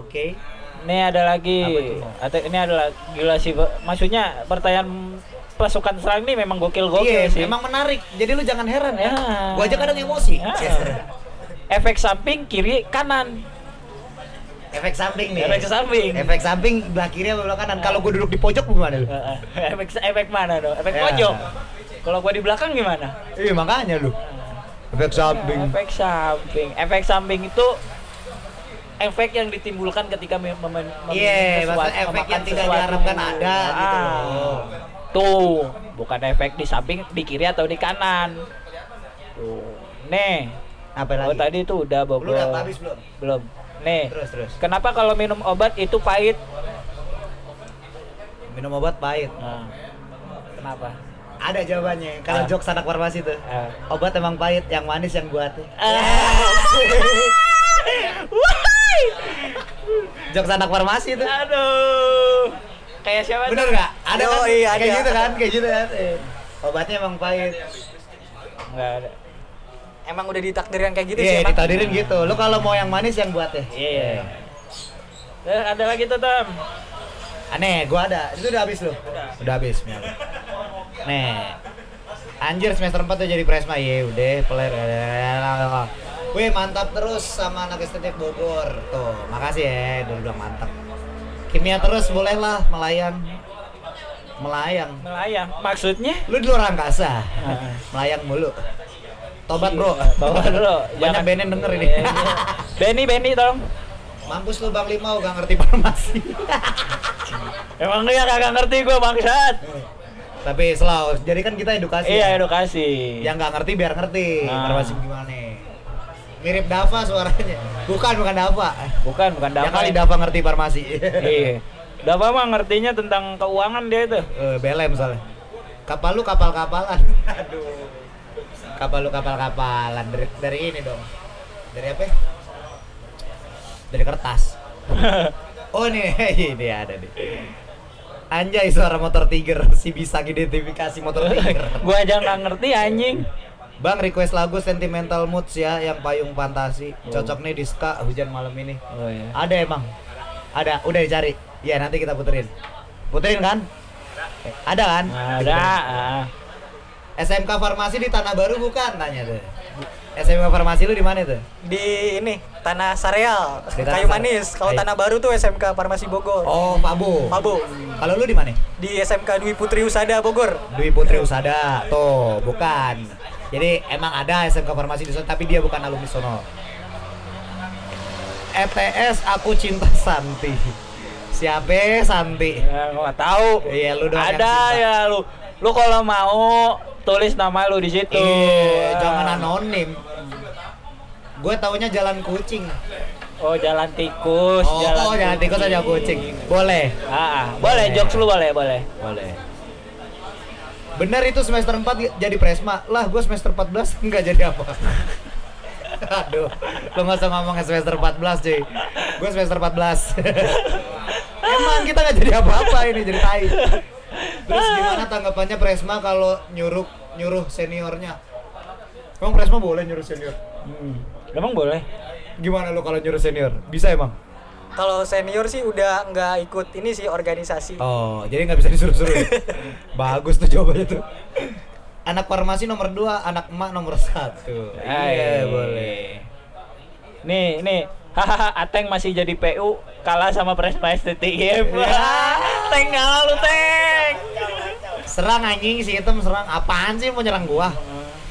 Oke. Ini ada lagi, ini adalah gila sih, maksudnya pertanyaan pasukan serang ini memang gokil-gokil sih. Memang menarik, jadi lu jangan heran ya. Gua aja kadang emosi. Efek samping kiri kanan. Efek samping nih. Efek samping belah kiri apa belah kanan? Kalau gua duduk di pojok gimana lu? Efek mana dong? Efek pojok. Kalau gua di belakang gimana? Iya makanya lu. Efek samping itu efek yang ditimbulkan ketika efek yang tidak diharapkan ada gitu loh. Tuh, bukan efek di samping, di kiri atau di kanan. Tuh. Nih, apa lagi? Oh, tadi itu udah Bogor. Belum habis belum? Belum. Nih. Terus. Kenapa kalau minum obat itu pahit? Minum obat pahit. Nah. Kenapa? Ada jawabannya. Kalau jokes anak farmasi tuh. Obat emang pahit, yang manis yang buatin. Jokes anak farmasi itu. Aduh. Kayak siapa? Bener nggak? Ada kan? Iya, kayak gitu kan. Obatnya emang pahit. Nggak ada. Emang udah ditakdirin kayak gitu sih. Iya, ditakdirin gitu. Lo kalau mau yang manis yang buat ya. Iya. Ada lagi tuh, Tam. Aneh, gua ada. Itu udah habis lo. Udah habis. Nih. Anjir semester 4 tuh jadi presma. Ye, udah peler. Wih mantap terus sama anak STTIF Bogor. Tuh, makasih ya, udah bilang mantap. Kimia terus bolehlah melayang. Melayang. Maksudnya? Lu di luar angkasa. Melayang mulu. Tobat, Bro. Tobat, Bro. Banyak Benen denger ini. Benny tolong. Mampus lu Bang Limau, gak ngerti farmasi. Emang dia kagak ngerti gua, bangsat. Tapi selalu, jadi kan kita edukasi. Iya, edukasi. Yang gak ngerti biar ngerti farmasi gimana nih. Mirip Dava suaranya. Bukan Dava. Bukan Dava. Yang kali Dava ngerti farmasi. Iya. Dava mah ngertinya tentang keuangan dia itu. BLM soalnya. Kapal lu kapal-kapalan. Aduh. Kapal lu kapal-kapalan dari ini dong. Dari apa? Dari kertas. Oh nih, ini ada nih. Anjay suara motor Tiger, si bisa identifikasi motor Tiger. Gua aja nggak ngerti anjing. Bang request lagu Sentimental Moods ya, yang Payung Fantasi. Cocok nih di ska hujan malam ini. Oh, iya. Ada emang? Ada, udah dicari. Ya nanti kita puterin kan? Ada kan? Ada. SMK Farmasi di Tanah Baru bukan? Tanya tuh. SMK Farmasi lu di mana tuh? Di ini, Tanah Sareal, Kayu Manis. Kalau Tanah Baru tuh SMK Farmasi Bogor. Oh, Pabu. Kalau lu di mana? Di SMK Dwi Putri Usada Bogor. Dwi Putri Usada, tuh bukan. Jadi emang ada SMK Farmasi di sana, tapi dia bukan alumni sono. ETS Aku Cinta Santi. Siapa Santi? Ya, gak tahu. Iya, lu doang. Ada ya lu. Lu kalau mau tulis nama lu di situ. Jangan anonim. Gue taunya Jalan Kucing. Oh, Jalan Tikus. Jalan Tikus aja kucing. Boleh. Boleh. Jokes lu boleh. Bener itu semester 4 jadi presma. Lah, gue semester 14 enggak jadi apa. Aduh. Lu enggak usah ngomong semester 14, cuy. Gue semester 14. Emang kita enggak jadi apa-apa ini, jadi tai. Terus gimana tanggapannya Presma kalau nyuruh seniornya? Emang Presma boleh nyuruh senior? Emang boleh? Gimana lo kalau nyuruh senior? Bisa emang? Kalau senior sih udah nggak ikut ini sih organisasi. Oh, jadi nggak bisa disuruh-suruh. Ya? Bagus tuh jawabannya tuh. Anak farmasi nomor 2, anak emak nomor 1. Iya, boleh. Nih. Hahaha, Ateng masih jadi PU kalah sama Presma STTIF. Wah, Teng kalah lu, Teng. Serang anjing si hitam, serang apaan sih mau nyerang gua?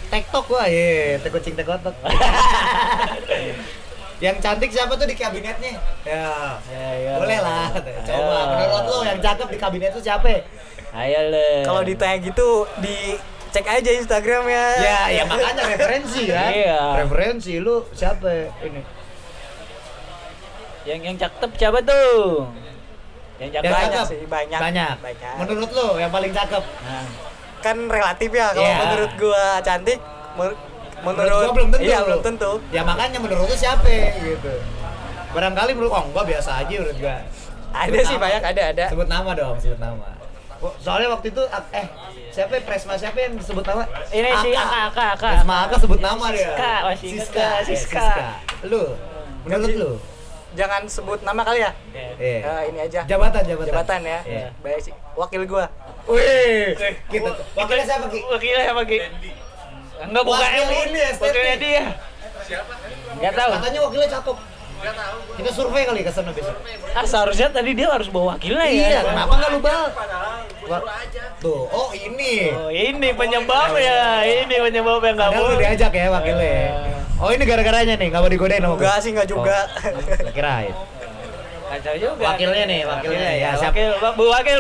Tektok gua, ye, tekocing tekotok. Yang cantik siapa tuh di kabinetnya? Ya. Boleh lah. Coba menurut lo yang cakep di kabinet tuh siapa? Ayo le. Kalau ditanya gitu di cek aja Instagram ya. Ya makanya referensi ya. Iya. Referensi lu siapa ini? Yang cakep siapa tuh? Yang cakep sih banyak. Menurut lo yang paling cakep? Nah. Kan relatif ya. Kalau menurut gua cantik, menurut gua belum tentu. Iya, belum tentu. Ya makanya menurut lo siapa gitu. Barangkali menurut gua biasa aja menurut gua. Ada sih banyak, ada. Sebut nama dong, sebut nama. Soalnya waktu itu siapa Presma siapa yang disebut nama? Ini si Aka. Presma Aka sebut nama dia. Siska. Lu menurut lu? Jangan sebut nama kali ya. Ini aja. Jabatan ya. Baik sih. Wakil gua. Wih. Gitu. Wakilnya siapa, Ki? Enggak bukan ini ya. Wakilnya dia. Siapa? Enggak tahu. Katanya wakilnya cakep. Enggak tahu. Kita survei kali ke sana besok. Seharusnya tadi dia harus bawa wakilnya ya. Iya, kenapa enggak lu bawa? Tuh, ini penyebabnya. Ini penyebabnya enggak boleh. Enggak diajak ya wakilnya. Oh ini gara-garanya nih, nggak mau digodain sama gue? Enggak sih, nggak juga. Kirain. Kacau juga. Wakilnya ya. Siapa? Bu wakil.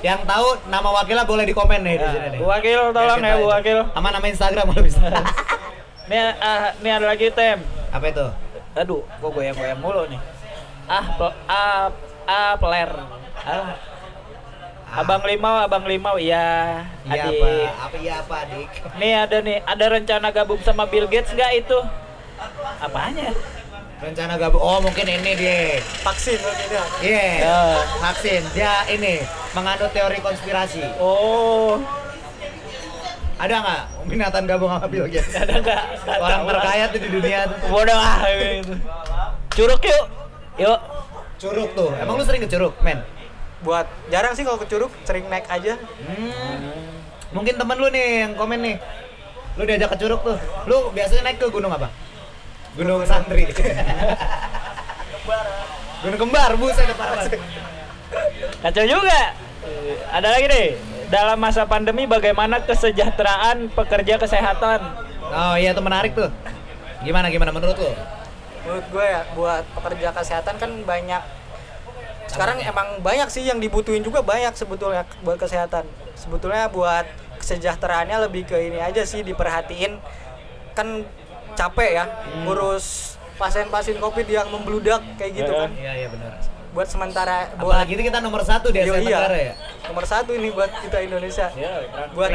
Yang tahu nama wakilnya boleh di komen nih di sini nih. Bu wakil, tolong ya Bu wakil. Sama nama Instagram kalau bisa. Ini ada lagi tem. Apa itu? Aduh, gue goyang-goyang mulu nih. Player. Abang Limau, iya. Adik. Iya, Pak Adik. Nih ada rencana gabung sama Bill Gates nggak itu? Apanya? Rencana gabung? Oh, mungkin ini dia. Vaksin mungkin dia. Iya. Vaksin. Dia ini menganut teori konspirasi. Oh. Ada nggak minatan gabung sama Bill Gates? Ada nggak? Orang terkaya tuh di dunia tuh. Bodoh lah. Curug yuk. Curug tuh. Emang lu sering ke curug, men? Buat jarang sih kalau ke curug, sering naik aja. Mungkin temen lu nih yang komen nih, lu diajak ke curug tuh, lu biasanya naik ke gunung apa? Gunung Santri. Gunung Kembar, buset parah. Kacau juga. Ada lagi nih, dalam masa pandemi bagaimana kesejahteraan pekerja kesehatan? Oh iya tuh menarik tuh. Gimana menurut lu? Menurut gue ya, buat pekerja kesehatan kan banyak. Sekarang emang banyak sih yang dibutuhin juga banyak sebetulnya buat kesehatan. Sebetulnya buat kesejahteraannya lebih ke ini aja sih diperhatiin. Kan capek ya ngurus pasien-pasien Covid yang membludak kayak gitu kan. Iya benar. Buat sementara apalagi ini kita nomor 1 di Asia Tenggara ya. Nomor 1 ini buat kita Indonesia. Buat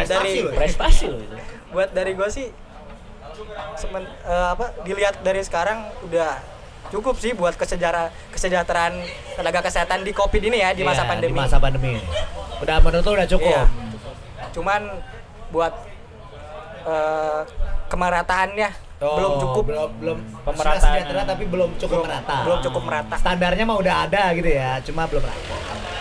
prestasi loh itu. Buat dari gua sih dilihat dari sekarang udah cukup sih buat kesejahteraan tenaga kesehatan di Covid ini ya di masa pandemi. Di masa pandemi. Udah menurut udah cukup. Iya. Cuman buat kemerataannya belum cukup. Belum pemerataannya tapi belum cukup merata. Belum cukup merata. Standarnya mah udah ada gitu ya, cuma belum rata.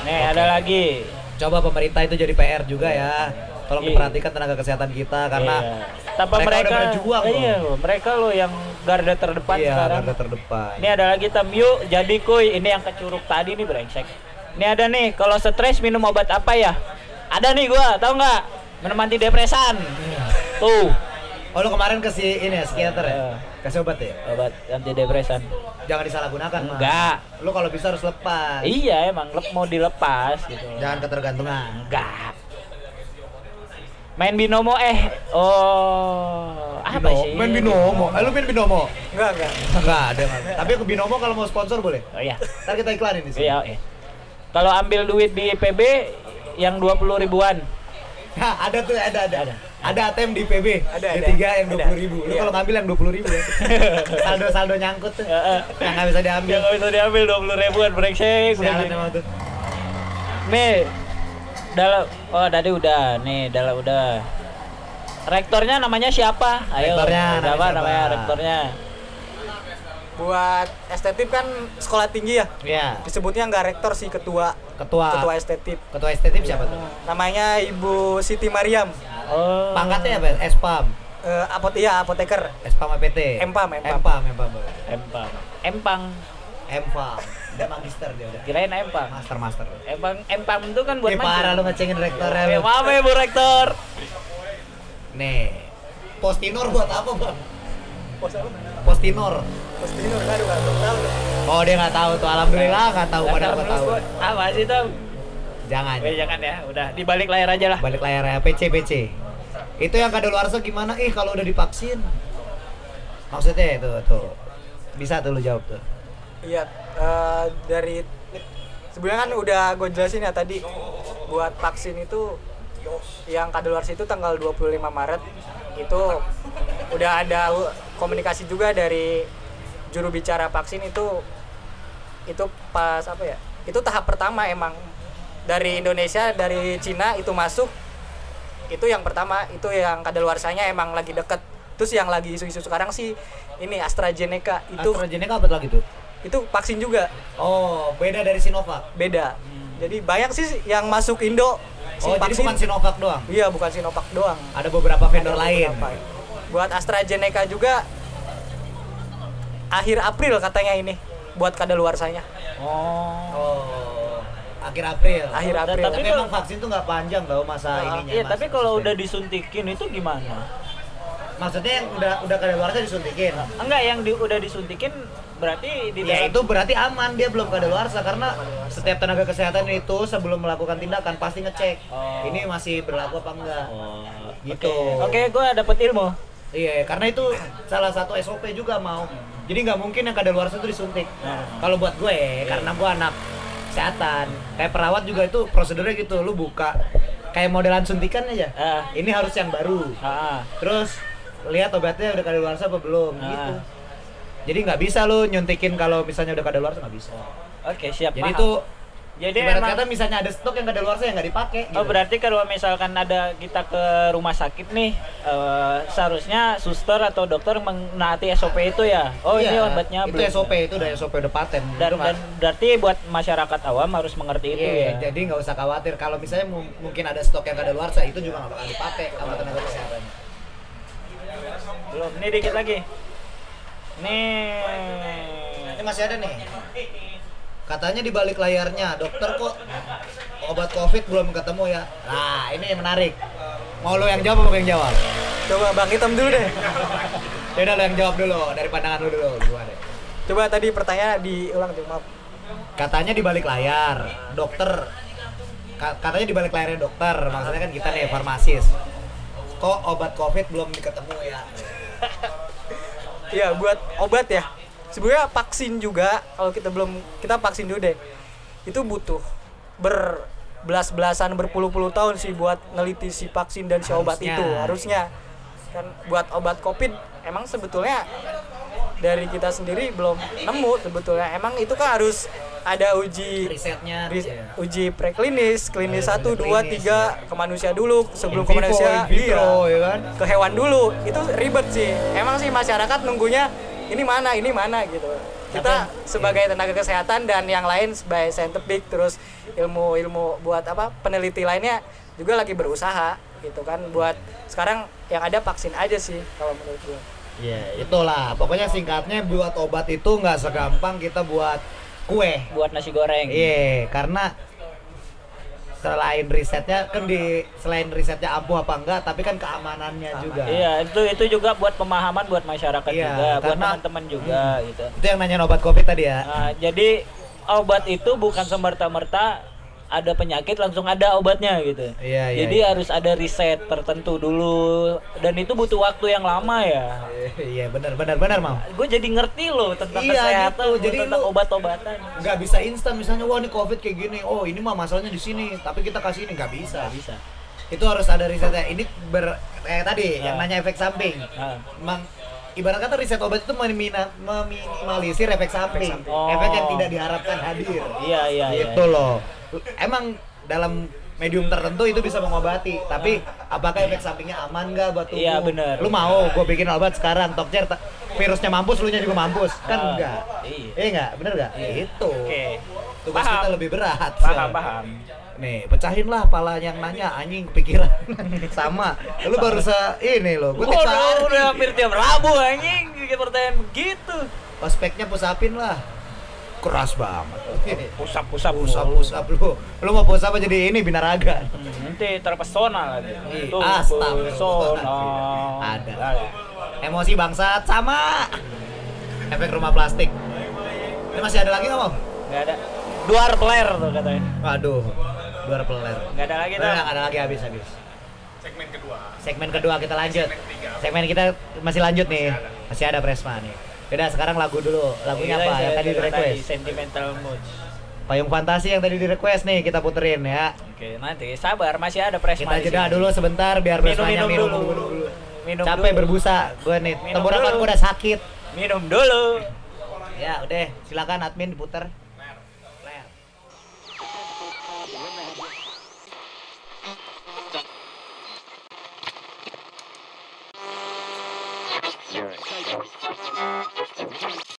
Ada lagi. Coba pemerintah itu jadi PR juga ya. Tolong diperhatikan tenaga kesehatan kita karena tanpa mereka berjuang. Mereka lo yang garda terdepan sekarang. Garda terdepan. Ini ada lagi Tamyu, jadi kuy ini yang ke curug tadi nih brengsek. Ini ada nih, kalau stres minum obat apa ya? Ada nih gua, tahu enggak? Minum antidepresan. Tuh. Oh lo kemarin ke si ini ya, psikiater ya? Kasih obat ya? Obat antidepresan. Jangan disalahgunakan. Enggak. Lo kalau bisa harus lepas. Iya, emang mau dilepas gitu. Jangan ketergantungan. Enggak. Main binomo apa sih? Main binomo. Lu main binomo? Enggak. Enggak ada. Tapi ke binomo kalau mau sponsor boleh? Oh iya. Ntar kita iklanin di sini. Iya, oke. Kalau ambil duit di IPB yang 20 ribuan. Nah, ada tuh, ada. Ada ATM di IPB. Ada. D3 yang 20.000. Lu kalau ngambil yang 20.000 ya. Saldo nyangkut tuh. Yang enggak bisa diambil. Yang enggak bisa diambil 20 ribuan brengsek. Sialan emang tuh. Nih. dalam, oh tadi udah nih, dalam udah. Rektornya namanya siapa? Ayo, rektornya namanya rektornya. Buat STTIF kan sekolah tinggi ya? Iya. Disebutnya nggak rektor sih, ketua STTIF. Ketua STTIF siapa tuh? Namanya Ibu Siti Mariam. Oh. Pangkatnya apa? Espam. Apoteker. Espam APT. Empang. Dia magister dia udah. Kirain empang. Master. Empang itu kan buat magister. Parah lu ngecengin rektornya. Ya maaf ya Bu Rektor. Nih, Postinor buat apa, Bang? Postinor baru enggak tahu. Oh, dia enggak tahu tuh. Alhamdulillah enggak tahu, padahal gua tahu. Ah, masih tahu. Jangan ya, udah dibalik layar aja lah. Balik layar ya, PC. Itu yang kadaluarsa gimana? Kalau udah divaksin. Maksudnya itu tuh. Bisa tuh lu jawab tuh. Iya, dari sebenarnya kan udah gue jelasin ya tadi. Buat vaksin itu yang kadaluarsa itu tanggal 25 Maret itu udah ada komunikasi juga dari juru bicara vaksin itu pas apa ya? Itu tahap pertama emang dari Indonesia, dari Cina itu masuk. Itu yang pertama, itu yang kadaluarsanya emang lagi deket. Terus yang lagi isu-isu sekarang sih ini AstraZeneca itu. AstraZeneca apa lagi tuh? Itu vaksin juga. Oh, beda dari Sinovac. Beda. Jadi banyak sih yang masuk Indo. Oh, vaksin. Jadi bukan Sinovac doang? Iya, bukan Sinovac doang. Ada beberapa vendor lain. Buat AstraZeneca juga akhir April katanya ini buat kadaluarsanya. Oh. Akhir April. Tapi memang vaksin tuh nggak panjang tau masa ininya. Iya, tapi kalau udah disuntikin itu gimana? Maksudnya yang udah kadaluarsa disuntikin? Enggak, yang udah disuntikin berarti ya itu berarti aman, dia belum kadaluarsa karena setiap tenaga kesehatan itu sebelum melakukan tindakan pasti ngecek. Oh. Ini masih berlaku apa enggak? Oh. Gitu. Oke, gue dapet ilmu. Iya, karena itu salah satu SOP juga mau. Jadi nggak mungkin yang kadaluarsa itu disuntik. Kalau buat gue, karena gue anak kesehatan, kayak perawat juga itu prosedurnya gitu, lu buka kayak modelan suntikan aja. Ini harus yang baru. Terus lihat obatnya udah kadaluarsa apa belum gitu. Jadi nggak bisa lu nyuntikin kalau misalnya udah kadaluarsa, nggak bisa. Oke, siap. Jadi itu ibarat emang, kata misalnya ada stok yang kadaluarsa yang nggak dipakai. Oh gitu. Berarti kalau misalkan ada kita ke rumah sakit nih, seharusnya suster atau dokter menaati SOP itu ya. Oh iya, ini obatnya itu belum. Itu SOP itu udah SOP udah paten. Dan berarti buat masyarakat awam harus mengerti itu ya. Jadi nggak usah khawatir kalau misalnya mungkin ada stok yang kadaluarsa itu juga nggak bakal dipakai sama tenaga kesehatan. Belum, ini dikit lagi. Nih, ini masih ada nih. Katanya di balik layarnya, dokter kok obat Covid belum ketemu ya? Nah, ini yang menarik. Mau lo yang jawab apa yang jawab? Coba Bang Hitam dulu deh. Ya udah, lo yang jawab dulu, dari pandangan lo dulu. Coba tadi pertanyaan diulang, maaf. Katanya di balik layar, dokter. Katanya di balik layarnya dokter, maksudnya kan kita nih farmasis. Kok obat Covid belum diketemu ya? Iya, buat obat ya. Sebenarnya vaksin juga kalau kita vaksin dulu deh. Itu butuh berbelas-belasan, berpuluh-puluh tahun sih buat neliti si vaksin dan si obat itu harusnya. Kan buat obat Covid emang sebetulnya dari kita sendiri belum nemu sebetulnya. Emang itu kan harus ada uji risetnya, uji preklinis, klinis 1, 2, 3 ke manusia dulu sebelum ke manusia, ke hewan dulu. Itu ribet sih. Emang sih masyarakat nunggunya ini mana gitu. Kita sebagai tenaga kesehatan dan yang lain sebagai saintifik terus ilmu-ilmu buat apa peneliti lainnya juga lagi berusaha gitu kan buat sekarang yang ada vaksin aja sih kalau menurut gue. Ya, itulah. Pokoknya singkatnya buat obat itu nggak segampang kita buat kue, buat nasi goreng. Iya, karena selain risetnya ampuh apa enggak, tapi kan keamanannya juga. Iya, itu juga buat pemahaman buat masyarakat juga, buat teman-teman juga gitu. Itu yang nanyain obat Covid tadi ya. Jadi obat itu bukan semerta-merta ada penyakit langsung ada obatnya gitu. Iya. Jadi harus ada riset tertentu dulu dan itu butuh waktu yang lama ya. Iya, benar Mam. Gue jadi ngerti loh tentang kesehatan, gitu. Jadi tentang obat-obatan. Enggak bisa instan misalnya wah ini Covid kayak gini. Oh, ini mah masalahnya di sini, tapi kita kasih ini enggak bisa. Itu harus ada risetnya. Ini kayak tadi yang nanya efek samping. Ibarat kata riset obat itu meminimalisir efek samping. Efek yang tidak diharapkan hadir. Iya. Gitu loh. Emang dalam medium tertentu itu bisa mengobati, tapi apakah efek sampingnya aman nggak buat tubuh? Iya bener. Lu mau gue bikin obat sekarang, Tokjer virusnya mampus, lu nya juga mampus, kan enggak? Iya enggak, bener nggak? Itu tugas kita lebih berat. Paham. Nih, pecahin lah pala yang nanya, anjing pikiran. Sama, lu baru ini lo. Gue udah hampir tiap Rabu anjing, bikin pertanyaan begitu. Ospeknya pusapin lah. Keras banget. Pusap lu. Lu mau pusap apa jadi ini binaraga? Nanti terpesona lagi. Astagfirullah. Ada. Emosi bangsat sama. Efek rumah plastik. Ini masih ada lagi nggak mau? Nggak ada. Duar peler tuh katanya. Waduh. Duar peler. Nggak ada lagi tuh. Nggak ada lagi, habis. Segmen kedua kita lanjut. Segmen kita masih lanjut nih. Masih ada Presma nih. Udah sekarang lagu dulu. Lagunya apa yang tadi di-request? Sentimental Mood. Payung Fantasi yang tadi di-request nih kita puterin ya. Oke, nanti sabar, masih ada Presma. Kita jeda dulu sebentar biar Presmanya minum dulu. Capek berbusa gue nih. Tenggorokan gue udah sakit. Minum dulu. Ya, udah. Silakan admin diputer. You're